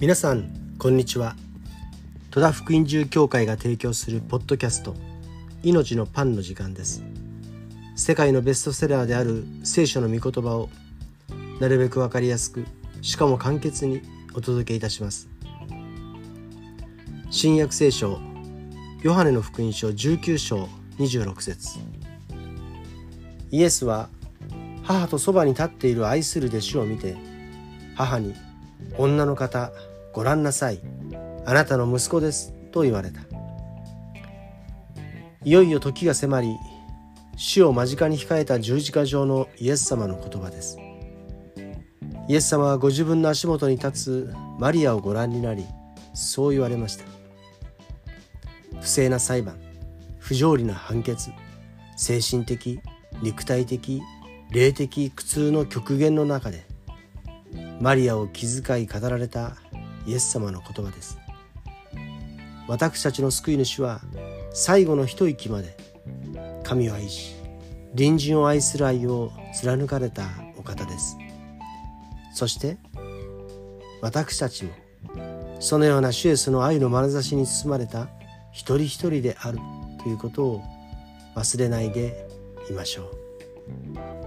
皆さんこんにちは。戸田福音住教会が提供するポッドキャスト命のパンの時間です。世界のベストセラーである聖書の御言葉をなるべくわかりやすく、しかも簡潔にお届けいたします。新約聖書ヨハネの福音書19章26節、イエスは母とそばに立っている愛する弟子を見て、母に、女の方、ご覧なさい、あなたの息子ですと言われた。いよいよ時が迫り、死を間近に控えた十字架上のイエス様の言葉です。イエス様はご自分の足元に立つマリアをご覧になり、そう言われました。不正な裁判、不条理な判決、精神的、肉体的、霊的苦痛の極限の中で、マリアを気遣い語られたイエス様の言葉です。私たちの救い主は最後の一息まで神を愛し、隣人を愛する愛を貫かれたお方です。そして私たちもそのような主イエスの愛の眼差しに包まれた一人一人であるということを忘れないでいましょう。